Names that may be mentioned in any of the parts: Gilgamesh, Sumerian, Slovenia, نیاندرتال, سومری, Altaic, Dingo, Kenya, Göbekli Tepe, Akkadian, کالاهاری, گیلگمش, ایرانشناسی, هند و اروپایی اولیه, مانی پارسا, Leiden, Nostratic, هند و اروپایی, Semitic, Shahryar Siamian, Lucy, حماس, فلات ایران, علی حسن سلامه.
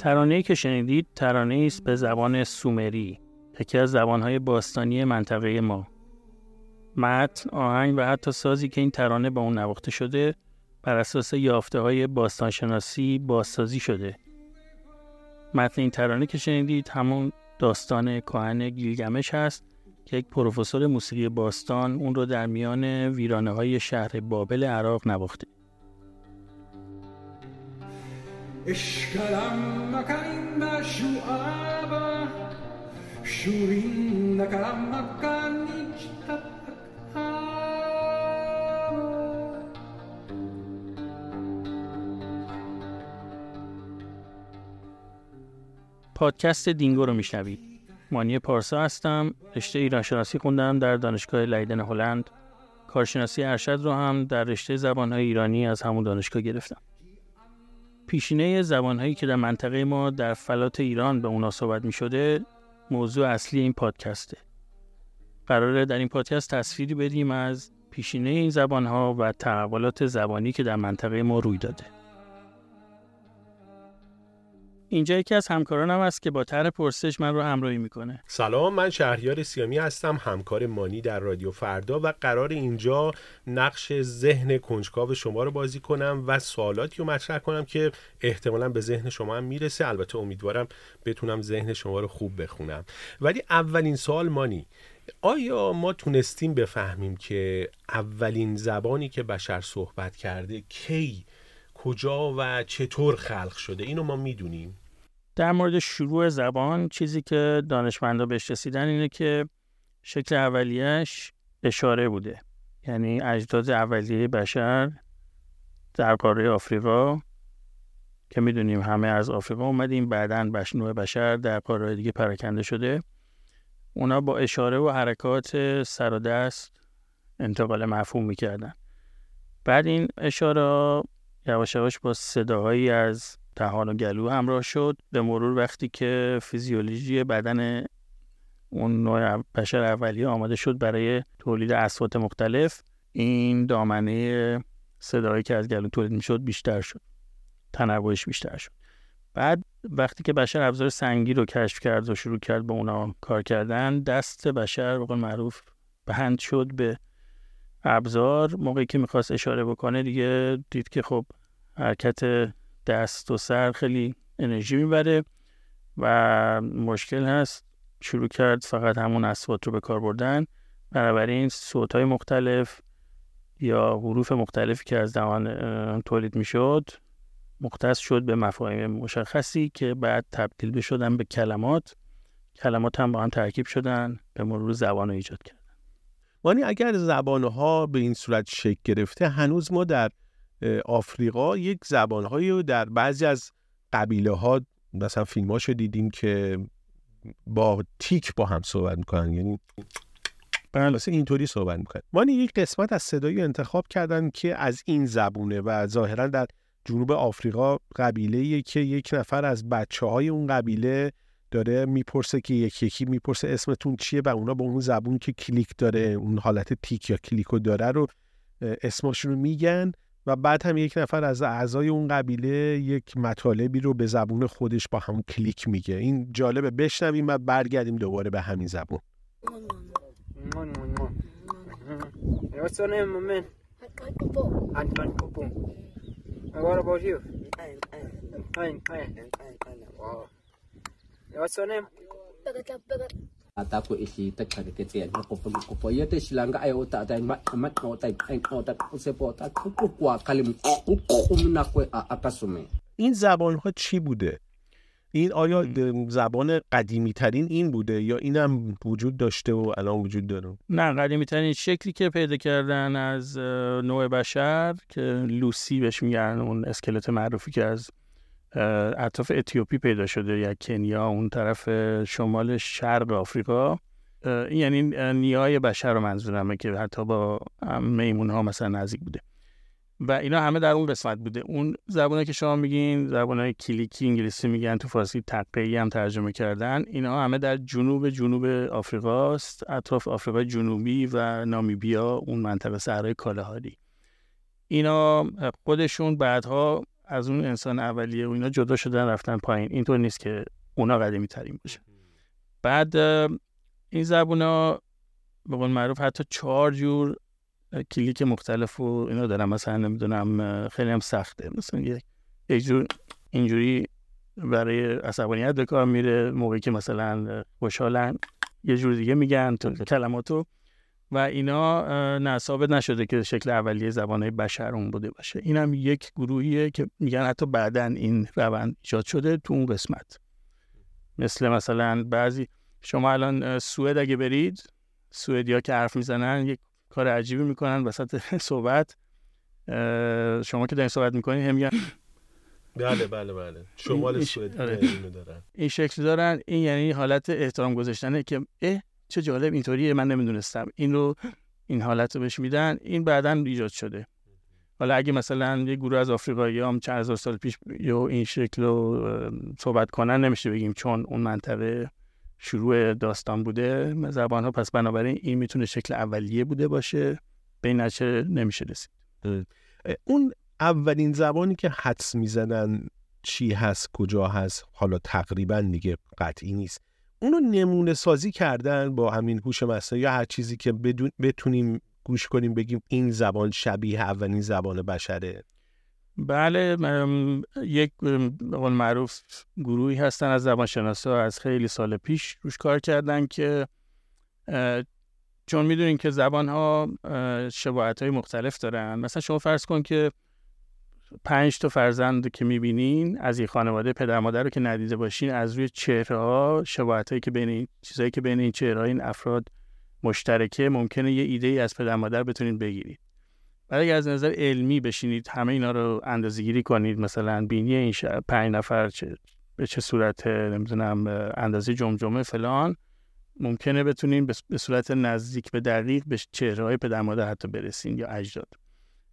ترانه‌ای که شنیدید ترانه‌ای است به زبان سومری، یکی از زبان‌های باستانی منطقه ما. متن، آهنگ و حتی سازی که این ترانه با اون نواخته شده بر اساس یافته‌های باستانشناسی بازسازی شده. متن این ترانه که شنیدید همون داستان کهن گیلگمش است که یک پروفسور موسیقی باستان اون رو در میان ویرانه‌های شهر بابل عراق نواخته. اشکالم نکن مشوآبا شورین نکن مکانیچ تپا پادکست دینگو رو میشنوید. مانی پارسا هستم. رشته ایرانشناسی خوندم در دانشگاه لیدن هلند. کارشناسی ارشد رو هم در رشته زبان‌های ایرانی از همون دانشگاه گرفتم. پیشینه زبان‌هایی که در منطقه ما در فلات ایران به اونا صحبت می‌شده موضوع اصلی این پادکسته. قراره در این پادکست تصویری بدیم از پیشینه این زبان‌ها و تحولات زبانی که در منطقه ما روی داده. اینجا یکی از همکارانم هست که با طرح پرسش من رو همراهی میکنه. سلام، من شهریار سیامی هستم، همکار مانی در رادیو فردا و قرار اینجا نقش ذهن کنجکاو شما رو بازی کنم و سوالاتی رو مطرح کنم که احتمالاً به ذهن شما هم میرسه. البته امیدوارم بتونم ذهن شما رو خوب بخونم. ولی اولین سوال مانی، آیا ما تونستیم بفهمیم که اولین زبانی که بشر صحبت کرده کی، کجا و چطور خلق شده؟ اینو ما میدونیم. در مورد شروع زبان چیزی که دانشمندا بهش رسیدن اینه که شکل اولیه‌اش اشاره بوده، یعنی اجداد اولیه بشر در قاره آفریقا که میدونیم همه از آفریقا اومدیم، بعداً نوع بشر در قاره دیگه پراکنده شده. اونا با اشاره و حرکات سر و دست انتقال مفهوم میکردن. بعد این اشاره یواش یواش با صداهایی از دهان و گلو همراه شد. به مرور وقتی که فیزیولوژی بدن اون نوع بشر اولیه آماده شد برای تولید اصوات مختلف، این دامنه صداهایی که از گلو تولید میشد بیشتر شد، تنوعش بیشتر شد. بعد وقتی که بشر ابزار سنگی رو کشف کرد و شروع کرد به اونا کار کردن، دست بشر به قول معروف بند شد به ابزار. موقعی که میخواست اشاره بکنه دیگه دید که خب حرکت دست و سر خیلی انرژی میبره و مشکل هست، شروع کرد فقط همون اصوات رو به کار بردن. بنابراین صوت‌های مختلف یا حروف مختلفی که از دهان تولید میشد مختص شد به مفاهیم مشخصی که بعد تبدیل بشدن به کلمات. کلمات هم با هم ترکیب شدن، به مرور زبان رو ایجاد کرد. مانی، اگر زبان‌ها به این صورت شکل گرفته، هنوز ما در آفریقا یک زبان‌هایی رو در بعضی از قبیله‌ها مثلا فیلم‌هاشو دیدیم که با تیک با هم صحبت می‌کنن، یعنی برعکس اینطوری صحبت می‌کنن. مانی، یک قسمت از صدایی انتخاب کردن که از این زبونه و ظاهراً در جنوب آفریقا قبیله‌ایه که یک نفر از بچه‌های اون قبیله داره میپرسه که یکی میپرسه اسمتون چیه و اونا با اون زبون که کلیک داره، اون حالت تیک یا کلیکو داره رو اسمشون رو میگن و بعد هم یک نفر از اعضای اون قبیله یک مطالبی رو به زبون خودش با همون کلیک میگه. این جالبه، بشنویم و برگردیم دوباره به همین زبون. Yosone ataku isi takare kete na kopoye te silanga ayo ta ta mat no ta en kota sepota kokwa kalim kumna ko akasume. این زبان‌ها چی بوده؟ این آیا زبان قدیمی ترین این بوده یا اینم وجود داشته و الان وجود داره؟ نه، قدیمی ترین شکلی که پیدا کردن از نوع بشر که لوسی بهش میگن، اون اسکلت معروفی که از اطراف اتیوپی پیدا شده یا کنیا، اون طرف شمال شرق آفریقا. یعنی نیای بشر رو منظورمه که حتی با میمون ها مثلا نزدیک بوده و اینا همه در اون قسمت بوده. اون زبانه که شما میگین زبانه کلیکی انگلیسی میگن، تو فارسی تقیی هم ترجمه کردن، اینا همه در جنوب آفریقا است، اطراف آفریقای جنوبی و نامیبیا، اون منطقه صحرای کالاهاری. اینا خودشون بعدها از اون انسان اولیه و اینا جدا شدن رفتن پایین، اینطور نیست که اونا قدیمی ترین باشه. بعد این زبونا به قول معروف حتی 4 جور کلیک مختلف و اینا دارن، مثلا نمیدونم خیلی هم سخته، مثلا یک جور اینجوری برای عصبانیت به کار میره موقعی که مثلا خوشحالن، یه جور دیگه میگن کلماتو و اینا. نه ثابت نشده که شکل اولیه زبانه بشر اون بوده باشه. این هم یک گروهیه که میگن حتی بعدن این روند ایجاد شده تو اون قسمت، مثلا بعضی شما الان سوئد اگه برید، سوئدیا که حرف میزنن یک کار عجیبی میکنن وسط صحبت، شما که دارین صحبت میکنین هم میگن بله بله بله شمال سوئد اینو دارن، این شکل دارن. این یعنی حالت احترام گذاشتنه که چه جالب اینطوریه، من نمیدونستم، این رو این حالت رو بهش میدن. این بعداً ایجاد شده. حالا اگه مثلا یه گروه از آفریقایی‌ها هم 4000 سال پیش یا این شکل رو صحبت کنن نمیشه بگیم چون اون منطقه شروع داستان بوده زبان‌ها، پس بنابراین این میتونه شکل اولیه بوده باشه، به این نتیجه نمیشه رسید. اون اولین زبانی که حدس میزنن چی هست کجا هست، حالا تقریبا دیگه قطعی نیست، اونو نمونه سازی کردن با همین هوش مصنوعی یا هر چیزی که بتونیم گوش کنیم بگیم این زبان شبیه اولین زبان بشره. بله، یک به قول معروف گروهی هستن از زبانشناسا از خیلی سال پیش روش کار کردن که چون میدونین که زبان ها شباهت های مختلف دارن، مثلا شما فرض کن که 5 تا فرزند که میبینین از یه خانواده پدر مادر رو که ندیده باشین، از روی چهره ها شباهت هایی که بین این چیزایی که بین این چهره ها این افراد مشترکه ممکنه یه ایده ای از پدر مادر بتونین بگیرید. بعد اگر از نظر علمی بشینید همه اینا رو اندازه‌گیری کنید، مثلا بینی این 5 نفر به چه صورت، نمیدونم اندازه جمجمه فلان، ممکنه بتونین به صورت نزدیک به دقیق به چهره های پدر مادر حتی برسین یا اجداد.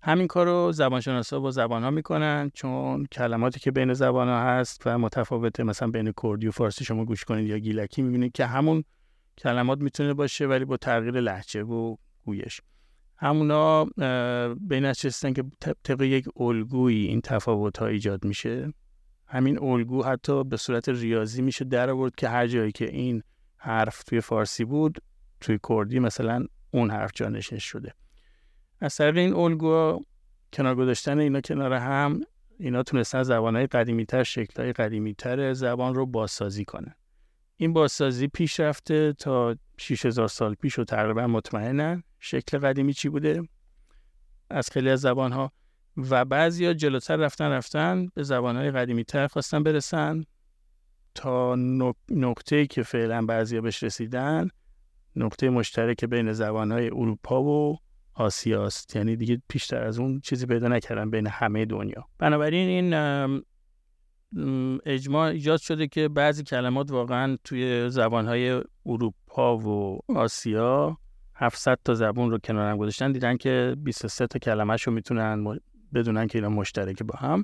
همین کارو زبانشناسا با زبان‌ها میکنن، چون کلماتی که بین زبان‌ها هست و متفاوته، مثلا بین کردی و فارسی شما گوش کنید یا گیلکی میبینید که همون کلمات میتونه باشه ولی با تغییر لهجه و گویش. همونا بین هستن که طبق یک الگویی این تفاوت‌ها ایجاد میشه. همین الگو حتی به صورت ریاضی میشه در آورد که هر جایی که این حرف توی فارسی بود توی کردی مثلا اون حرف جانشین شده. از طریق این الگوها کنار گذاشتن اینا کنار هم، اینا تونستن زبان‌های قدیمی‌تر، شکل‌های قدیمی‌تر زبان رو بازسازی کنن. این بازسازی پیش رفته تا 6000 سال پیش و تقریبا مطمئنن شکل قدیمی چی بوده از خیلی از زبان‌ها، و بعضی‌ها جلوتر رفتن به زبان‌های قدیمی‌تر خواستن برسن تا نقطه‌ای که فعلا بعضی‌ها بهش رسیدن، نقطه مشترک بین زبان‌های اروپا و آسیا است. یعنی دیگه پیشتر از اون چیزی پیدا نکردن بین همه دنیا. بنابراین این اجماع ایجاد شده که بعضی کلمات واقعا توی زبان‌های اروپا و آسیا 700 تا زبان رو کنار هم گذاشتن، دیدن که 23 تا کلمه‌شو میتونن بدونن که اینا مشترک با هم.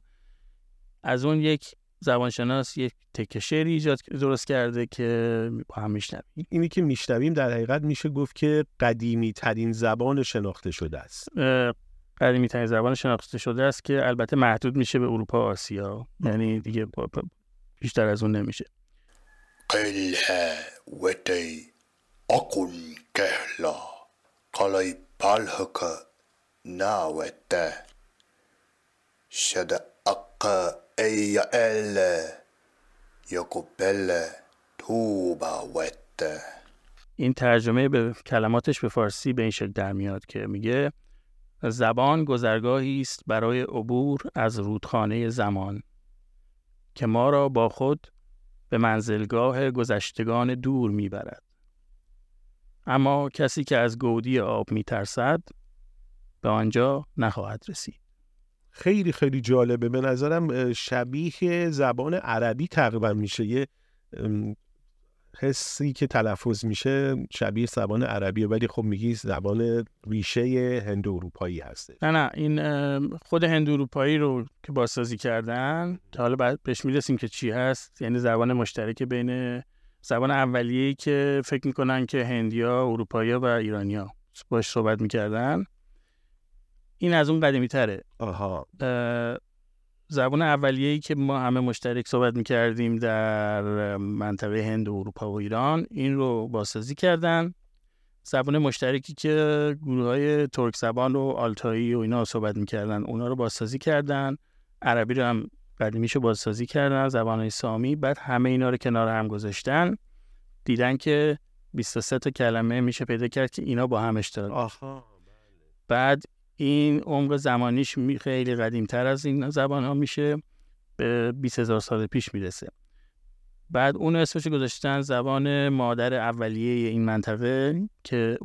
از اون یک زبانشناس یک تکه شعری ایجاد درست کرده که با هم میشنویم. اینی که میشنویم در حقیقت میشه گفت که قدیمی ترین زبان شناخته شده است. قدیمی ترین زبان شناخته شده است که البته محدود میشه به اروپا و آسیا، یعنی دیگه بیشتر از اون نمیشه. قلها وتی اقن کهلا قلای بالهک ناوته شد اق ای ال یقبل توبا وته. این ترجمه به کلماتش به فارسی به این شکل در میاد که میگه زبان گذرگاهی است برای عبور از رودخانه زمان که ما را با خود به منزلگاه گذشتگان دور میبرد، اما کسی که از گودی آب میترسد به آنجا نخواهد رسید. خیلی خیلی جالبه. به نظرم شبیه زبان عربی تقریبا میشه، یه حسی که تلفظ میشه شبیه زبان عربیه، ولی خب میگی زبان ریشه هند و اروپایی هسته. نه این خود هند و اروپایی رو که بازسازی کردن، تا حالا بعد بهش میرسیم که چی هست، یعنی زبان مشترک بین زبان اولیه‌ای که فکر میکنن که هندیا، اروپایی‌ها و ایرانی‌ها باش صحبت میکردن، این از اون قدیمی تره. آها. زبان اولیه‌ای که ما همه مشترک صحبت می‌کردیم در منطقه هند و اروپا و ایران، این رو بازسازی کردن. زبان مشترکی که گروه‌های ترک زبان و آلتایی و اینا صحبت می‌کردن، اونا رو بازسازی کردن. عربی رو هم قدیمیشو بازسازی کردن، زبان‌های سامی. بعد همه اینا رو کنار هم گذاشتن، دیدن که 23 تا کلمه میشه پیدا کرد که اینا با هم اشتراک. آها. بعد این عمق زمانیش خیلی قدیم‌تر از این زبان‌ها میشه، به 20000 سال پیش میرسه. بعد اون اسمش گذاشتن زبان مادر اولیه این منطقه که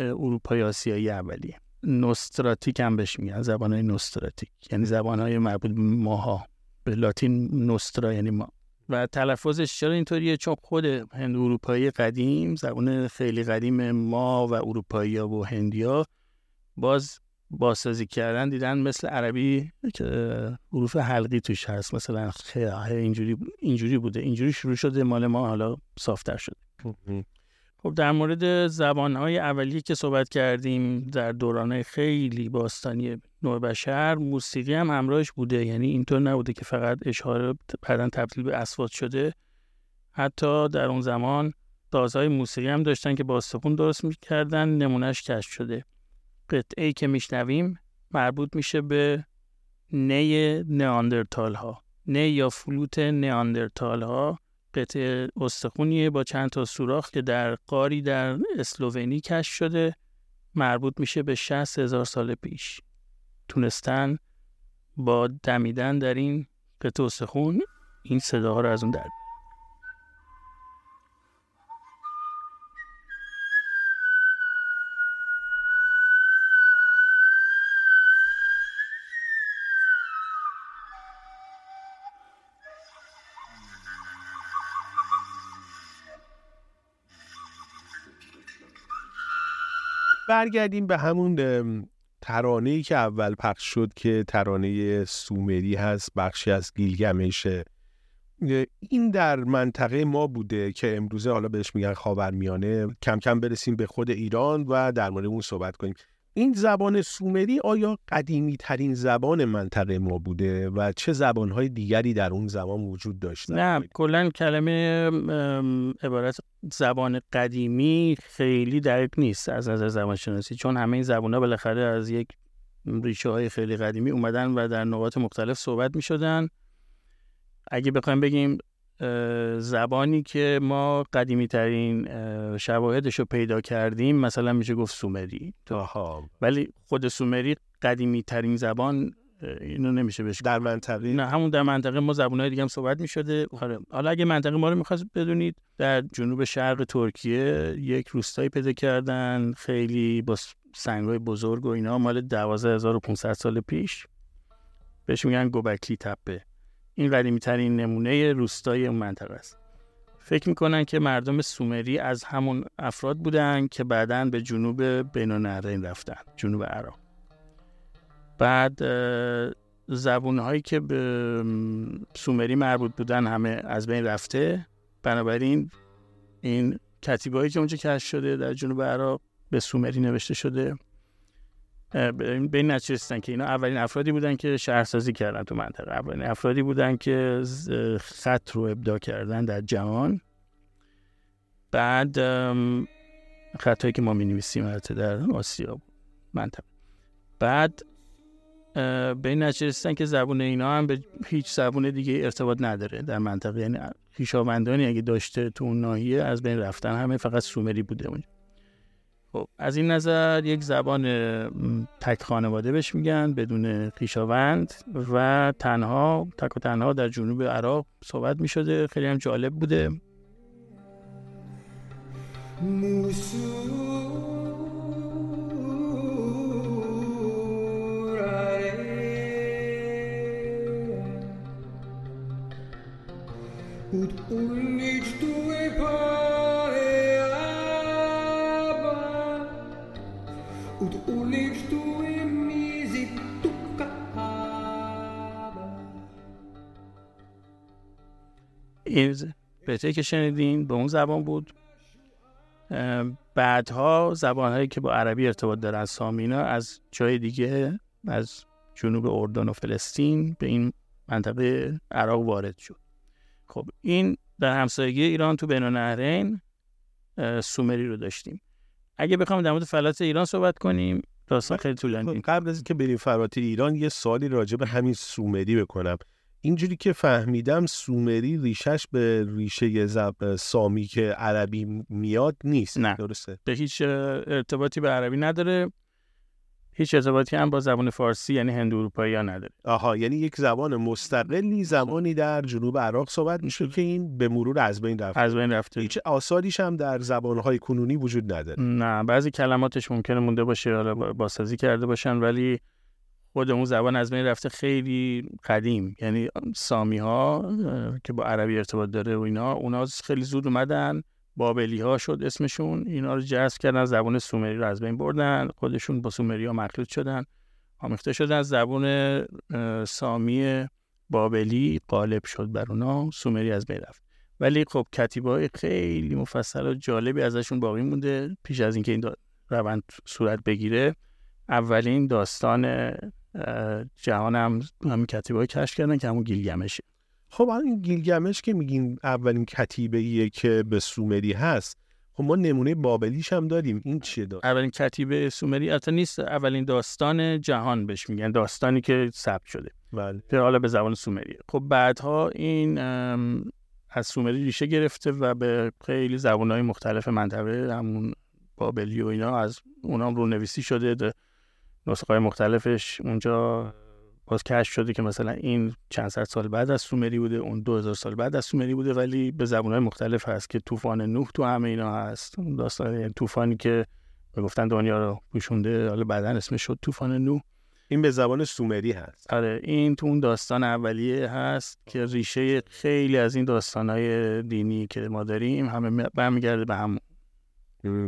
اروپای آسیایی اولیه. نوستراتیک هم بهش میگن، زبان‌های نوستراتیک، یعنی زبان‌های مربوط به ماها، به لاتین نوسترا یعنی ما. و تلفظش چرا اینطوریه؟ چون خود هند اروپایی قدیم، زبان خیلی قدیم ما و اروپایی‌ها و هندیا، بازسازی کردن، دیدن مثل عربی که حروف حلقی توش هست، مثلا خ اینجوری بوده، اینجوری شروع شده، مال ما حالا صافتر شده. خب در مورد زبان‌های اولیه که صحبت کردیم در دوران‌های خیلی باستانی نوع بشر، موسیقی هم همراهش بوده، یعنی اینطور نبوده که فقط اشعار بعداً تبدیل به اصوات شده. حتی در اون زمان سازهای موسیقی هم داشتن که با استخوان درست می‌کردن، نمونهش کشف شده. قطعه‌ای که میشنویم مربوط میشه به نی نیاندرتال ها. نی یا فلوت نیاندرتال ها قطعه استخونیه با چند تا سوراخ که در قاری در اسلوونی کشف شده، مربوط میشه به 60000 سال پیش. تونستن با دمیدن در این قطعه استخون این صداها رو از اون در برگردیم به همون ترانه‌ای که اول پخش شد که ترانه سومری هست، بخشی از گیلگمش. این در منطقه ما بوده که امروزه حالا بهش میگن خاورمیانه. کم کم برسیم به خود ایران و در مورد اون صحبت کنیم. این زبان سومری آیا قدیمی ترین زبان منطقه ما بوده و چه زبان‌های دیگری در اون زمان وجود داشتن؟ نه، کلاً کلمه عبارت زبان قدیمی خیلی دقیق نیست از نظر زبانشناسی، چون همه این زبان‌ها بالاخره از یک ریشه‌های خیلی قدیمی اومدن و در نقاط مختلف صحبت می‌شدن. اگه بخوایم بگیم زبانی که ما قدیمی ترین شواهدش رو پیدا کردیم، مثلا میشه گفت سومری. ولی خود سومری قدیمی ترین زبان اینو نمیشه بهش در منطقه، نه همون در منطقه ما زبان‌های دیگه هم صحبت می‌شده. حالا اگه منطقه ما رو می‌خواید بدونید، در جنوب شرق ترکیه یک روستایی پیدا کردن خیلی با سنگ‌های بزرگ و اینا، مال 12500 سال پیش، بهش میگن گوبکلی تپه. این قدیمی‌ترین نمونه روستای اون منطقه است. فکر می‌کنن که مردم سومری از همون افراد بودن که بعداً به جنوب بین‌النهرین رفتن، جنوب عراق. بعد زبون‌هایی که به سومری مربوط بودن همه از بین رفته، بنابراین این کتیبه‌هایی که اونجا کشف شده در جنوب عراق به سومری نوشته شده. به این نتیجه رسیدن که اینا اولین افرادی بودن که شهرسازی کردن تو منطقه، اولین افرادی بودن که خط رو ابداع کردن در جهان. بعد خطایی که ما می‌نویسیم البته در آسیا منطقه. بعد به این نتیجه رسیدن که زبان اینا هم به هیچ زبان دیگه ارتباط نداره در منطقه، یعنی خویشاوندانی اگه داشته تو اون ناحیه از بین رفتن، همه فقط سومری بوده اونجا. از این نظر یک زبان تک خانواده بهش میگن، بدون خویشاوند و تنها، تک و تنها در جنوب عراق صحبت میشده. خیلی هم جالب بوده. بود اون نیجدوی پای آبا بود اون نیجدوی میزی توکا آبا. این بهتری که شنیدین به اون زبان بود. بعدها زبانهایی که با عربی ارتباط دارن سامینا از جای دیگه از جنوب اردن و فلسطین به این منطقه عراق وارد شد. خب این در همسایگی ایران تو بین‌النهرین سومری رو داشتیم. اگه بخوام در مورد فلات ایران صحبت کنیم داستان خیلی طولانی. قبل از اینکه بریم فلات ایران یه سوالی راجع به همین سومری بکنم. اینجوری که فهمیدم سومری ریشش به ریشه سامی که عربی میاد نیست، نه. درسته؟ به هیچ ارتباطی به عربی نداره، هیچ ارتباطی هم با زبان فارسی یعنی هند و اروپایی ها نداره. آها، یعنی یک زبان مستقلی، زبانی در جنوب عراق صحبت میشه که این به مرور از بین رفته. هیچ آثاریش هم در زبانهای کنونی وجود نداره. نه، بعضی کلماتش ممکنه مونده باشه یا بازسازی کرده باشن، ولی خود اون زبان از بین رفته خیلی قدیم. یعنی سامی ها که با عربی ارتباط داره و اینا، اونا خیلی زود اومدن، بابلی ها شد اسمشون، اینا رو جذب کردن، زبان سومری رو از بین بردن، خودشون با سومری ها مخلوط شدن، آمیخته شدن، زبان سامی بابلی غالب شد بر اونا، سومری از بین رفت. ولی خب کتیبه‌های خیلی مفصل و جالبی ازشون باقی مونده پیش از اینکه این روند صورت بگیره. اولین داستان جهان همین کتیبه‌ای کشف کردن که همون گیلگمشه. خب این گیلگمش که میگیم اولین کتیبه‌ایه که به سومری هست، خب ما نمونه بابلیش هم داریم. این چیه داره؟ اولین کتیبه سومری البته نیست، اولین داستان جهان بهش میگن، داستانی که ثبت شده، بله، حالا به زبان سومریه. خب بعدها این از سومری ریشه گرفته و به خیلی زبان‌های مختلف منطقه، همون بابلی و اینا، از اونام رونویسی شده، نسخه‌های مختلفش اونجا باز کشف شده که مثلا این چند صد سال بعد از سومری بوده، اون 2000 سال بعد از سومری بوده، ولی به زبان‌های مختلف هست که طوفان نوح تو همه اینا هست. اون داستان طوفانی که گفتن دنیا رو پوشونده، حالا بعداً اسمش شد طوفان نوح، این به زبان سومری هست. آره، این تو اون داستان اولیه هست که ریشه خیلی از این داستان‌های دینی که ما داریم همه برمیگرده به هم.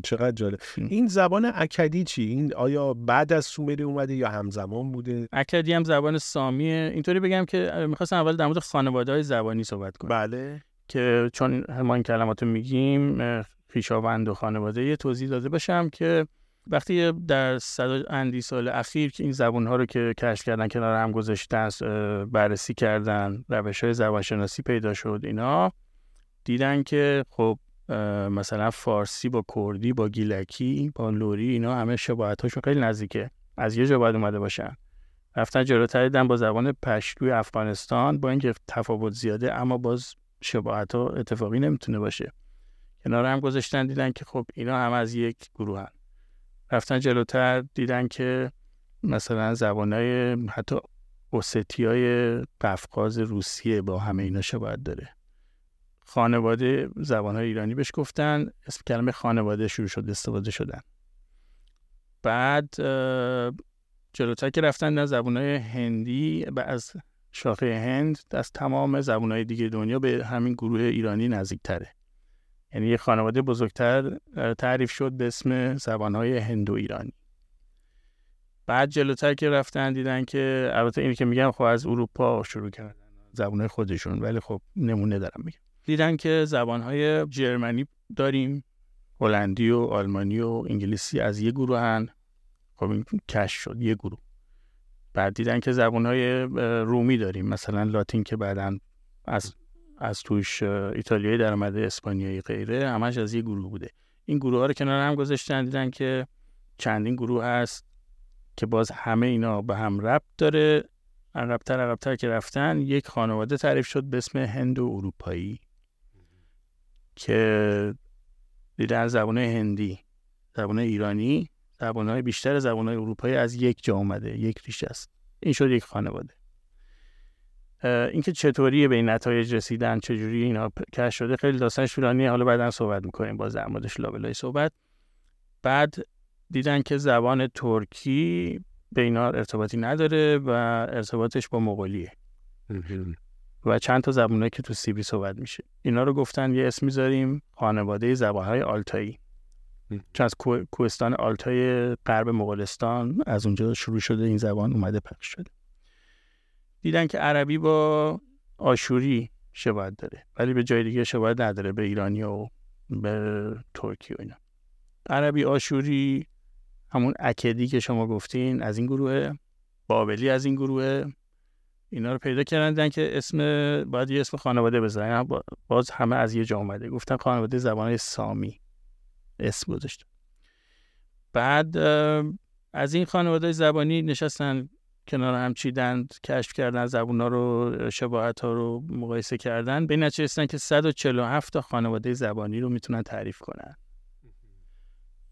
چقدر جالب. این زبان اکدی چی؟ این آیا بعد از سومری اومده یا همزمان بوده؟ اکدی هم زبان سامیه. اینطوری بگم که می‌خواستم اول در مورد خانواده‌های زبانی صحبت کنم. بله. که چون همان کلماتو میگیم خویشاوند و خانواده، یه توضیح داده باشم که وقتی در صد اندی سال اخیر که این زبان‌ها رو که کشف کردن، کنار هم گذاشتن، بررسی کردن، روش‌های زبانشناسی پیدا شد، اینا دیدن که خب مثلا فارسی با کردی، با گیلکی، با لوری، اینا همه شباهتاشون خیلی نزدیکه، از یه جا باید اومده باشن. رفتن جلوتر دیدن با زبان پشتوی افغانستان، با اینکه تفاوت زیاده اما باز شباهت‌ها اتفاقی نمیتونه باشه، کنار هم گذاشتن، دیدن که خب اینا هم از یک گروه هن. رفتن جلوتر دیدن که مثلا زبان‌های حتی اوستیای قفقاز روسیه با همه اینا شباهت داره. خانواده زبان‌های ایرانی بهش گفتن، اسم کلمه خانواده شروع شد استفاده شدن. بعد جلوتر که رفتن زبان‌های هندی و از شاخه هند از تمام زبان‌های دیگه دنیا به همین گروه ایرانی نزدیک‌تره. یعنی یه خانواده بزرگتر تعریف شد به اسم زبان‌های هند و ایرانی. بعد جلوتر که رفتن دیدن که البته این که میگم خب از اروپا شروع کردن زبان‌های خودشون، ولی خب نمونه دارم میگم. دیدن که زبان‌های جرمنی داریم، هلندی و آلمانی و انگلیسی از یه گروه هن. خب این کشف شد، یه گروه. بعد دیدن که زبان‌های رومی داریم، مثلا لاتین که بعداً از توش ایتالیایی در اومده، اسپانیایی، غیره، همش از یه گروه بوده. این گروه‌ها رو کنار هم گذاشتن، دیدن که چندین گروه هست که باز همه اینا به هم ربط داره. عقب‌تر که رفتن یک خانواده تعریف شد به اسم هند و اروپایی که دیدن زبان‌های هندی، زبان‌های ایرانی، زبان‌های بیشتر زبان‌های اروپایی از یک جا اومده، یک ریشه است. این شد یک خانواده. اینکه چطوری به این نتایج رسیدن، چجوری اینا کشف شده، خیلی داستانش طولانیه، حالا بعداً صحبت می‌کنیم باز در موردش لابلای صحبت. بعد دیدن که زبان ترکی به اینا ارتباطی نداره و ارتباطش با مغولیه. و چند تا زبونه که تو سیبری صحبت میشه. اینا رو گفتن یه اسم میذاریم خانواده زبان‌های آلتایی. چون از کوهستان آلتای غرب مغولستان از اونجا شروع شده این زبان اومده پخش شده. دیدن که عربی با آشوری شباهت داره ولی به جای دیگه شباهت نداره، به ایرانی و به ترکی و اینا. عربی آشوری همون اکدی که شما گفتین از این گروه، بابلی از این گروه. اینا رو پیدا کردن که اسم باید یه اسم خانواده بذارن، باز همه از یه جا اومده، گفتن خانواده زبان‌های سامی اسم گذاشت. بعد از این خانواده زبانی نشستن کنار هم چیدند، کشف کردن زبان‌ها رو، شباهت‌ها رو مقایسه کردن، به این نتیجه رسیدن که 147 تا خانواده زبانی رو میتونن تعریف کنن.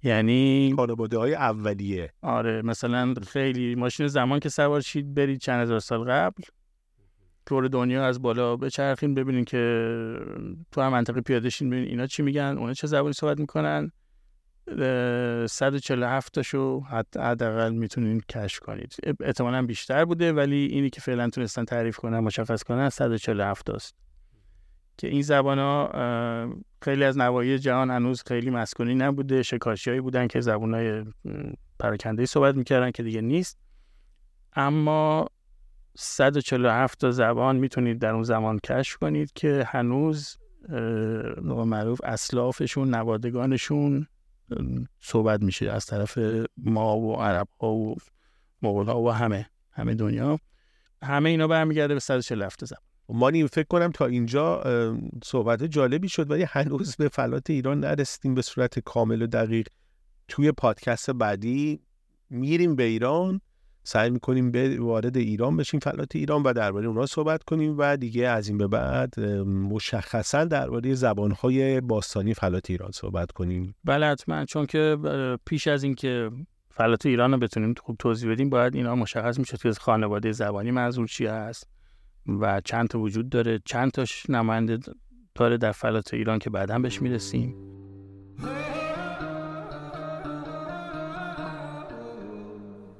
یعنی خانواده‌های اولیه. آره، مثلا خیلی ماشین زمان که سوار شید برید چند هزار سال قبل دور دنیا از بالا بچرخین ببینین که تو هم منطقه پیاده شین ببینین اینا چی میگن، اونا چه زبانی صحبت میکنن. 147 تاشو حداقل میتونین کشف کنید. احتمالاً بیشتر بوده ولی اینی که فعلا تونستن تعریف کنن مشخص کنن 147 است. که این زبان‌ها خیلی از نواحی جهان هنوز خیلی مسکونی نبوده، شکارچیایی بودن که زبان‌های پراکنده‌ای صحبت میکردن که دیگه نیست. اما 147 تا زبان میتونید در اون زمان کشف کنید که هنوز به معروف اسلافشون، نوادگانشون صحبت میشه از طرف ما و عرب‌ها و مغول‌ها و همه دنیا. همه اینا برمیگرده به 147 تا زبان. مانی، فکر کنم تا اینجا صحبت جالبی شد ولی هنوز به فلات ایران نرسیدیم به صورت کامل و دقیق. توی پادکست بعدی میریم به ایران، سعی میکنیم به وارد ایران بشیم، فلات ایران، و درباره اونها صحبت کنیم و دیگه از این به بعد مشخصا درباره زبانهای باستانی فلات ایران صحبت کنیم. بله حتما، چون که پیش از این که فلات ایران رو بتونیم خوب توضیح بدیم باید اینا مشخص میشد که خانواده زبانی منظور چی هست و چند تا وجود داره، چند تاش نماینده داره در فلات ایران که بعداً بهش میرسیم.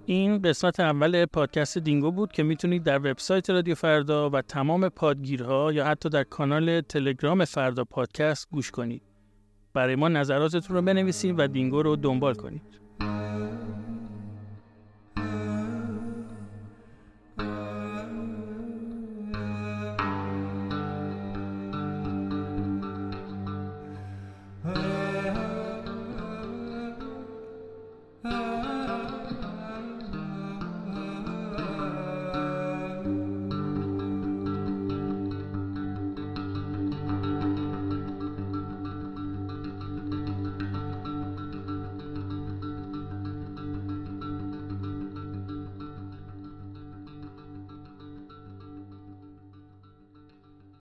این قسمت اول پادکست دینگو بود که میتونید در وبسایت رادیو فردا و تمام پادگیرها یا حتی در کانال تلگرام فردا پادکست گوش کنید. برای ما نظراتتون رو بنویسید و دینگو رو دنبال کنید.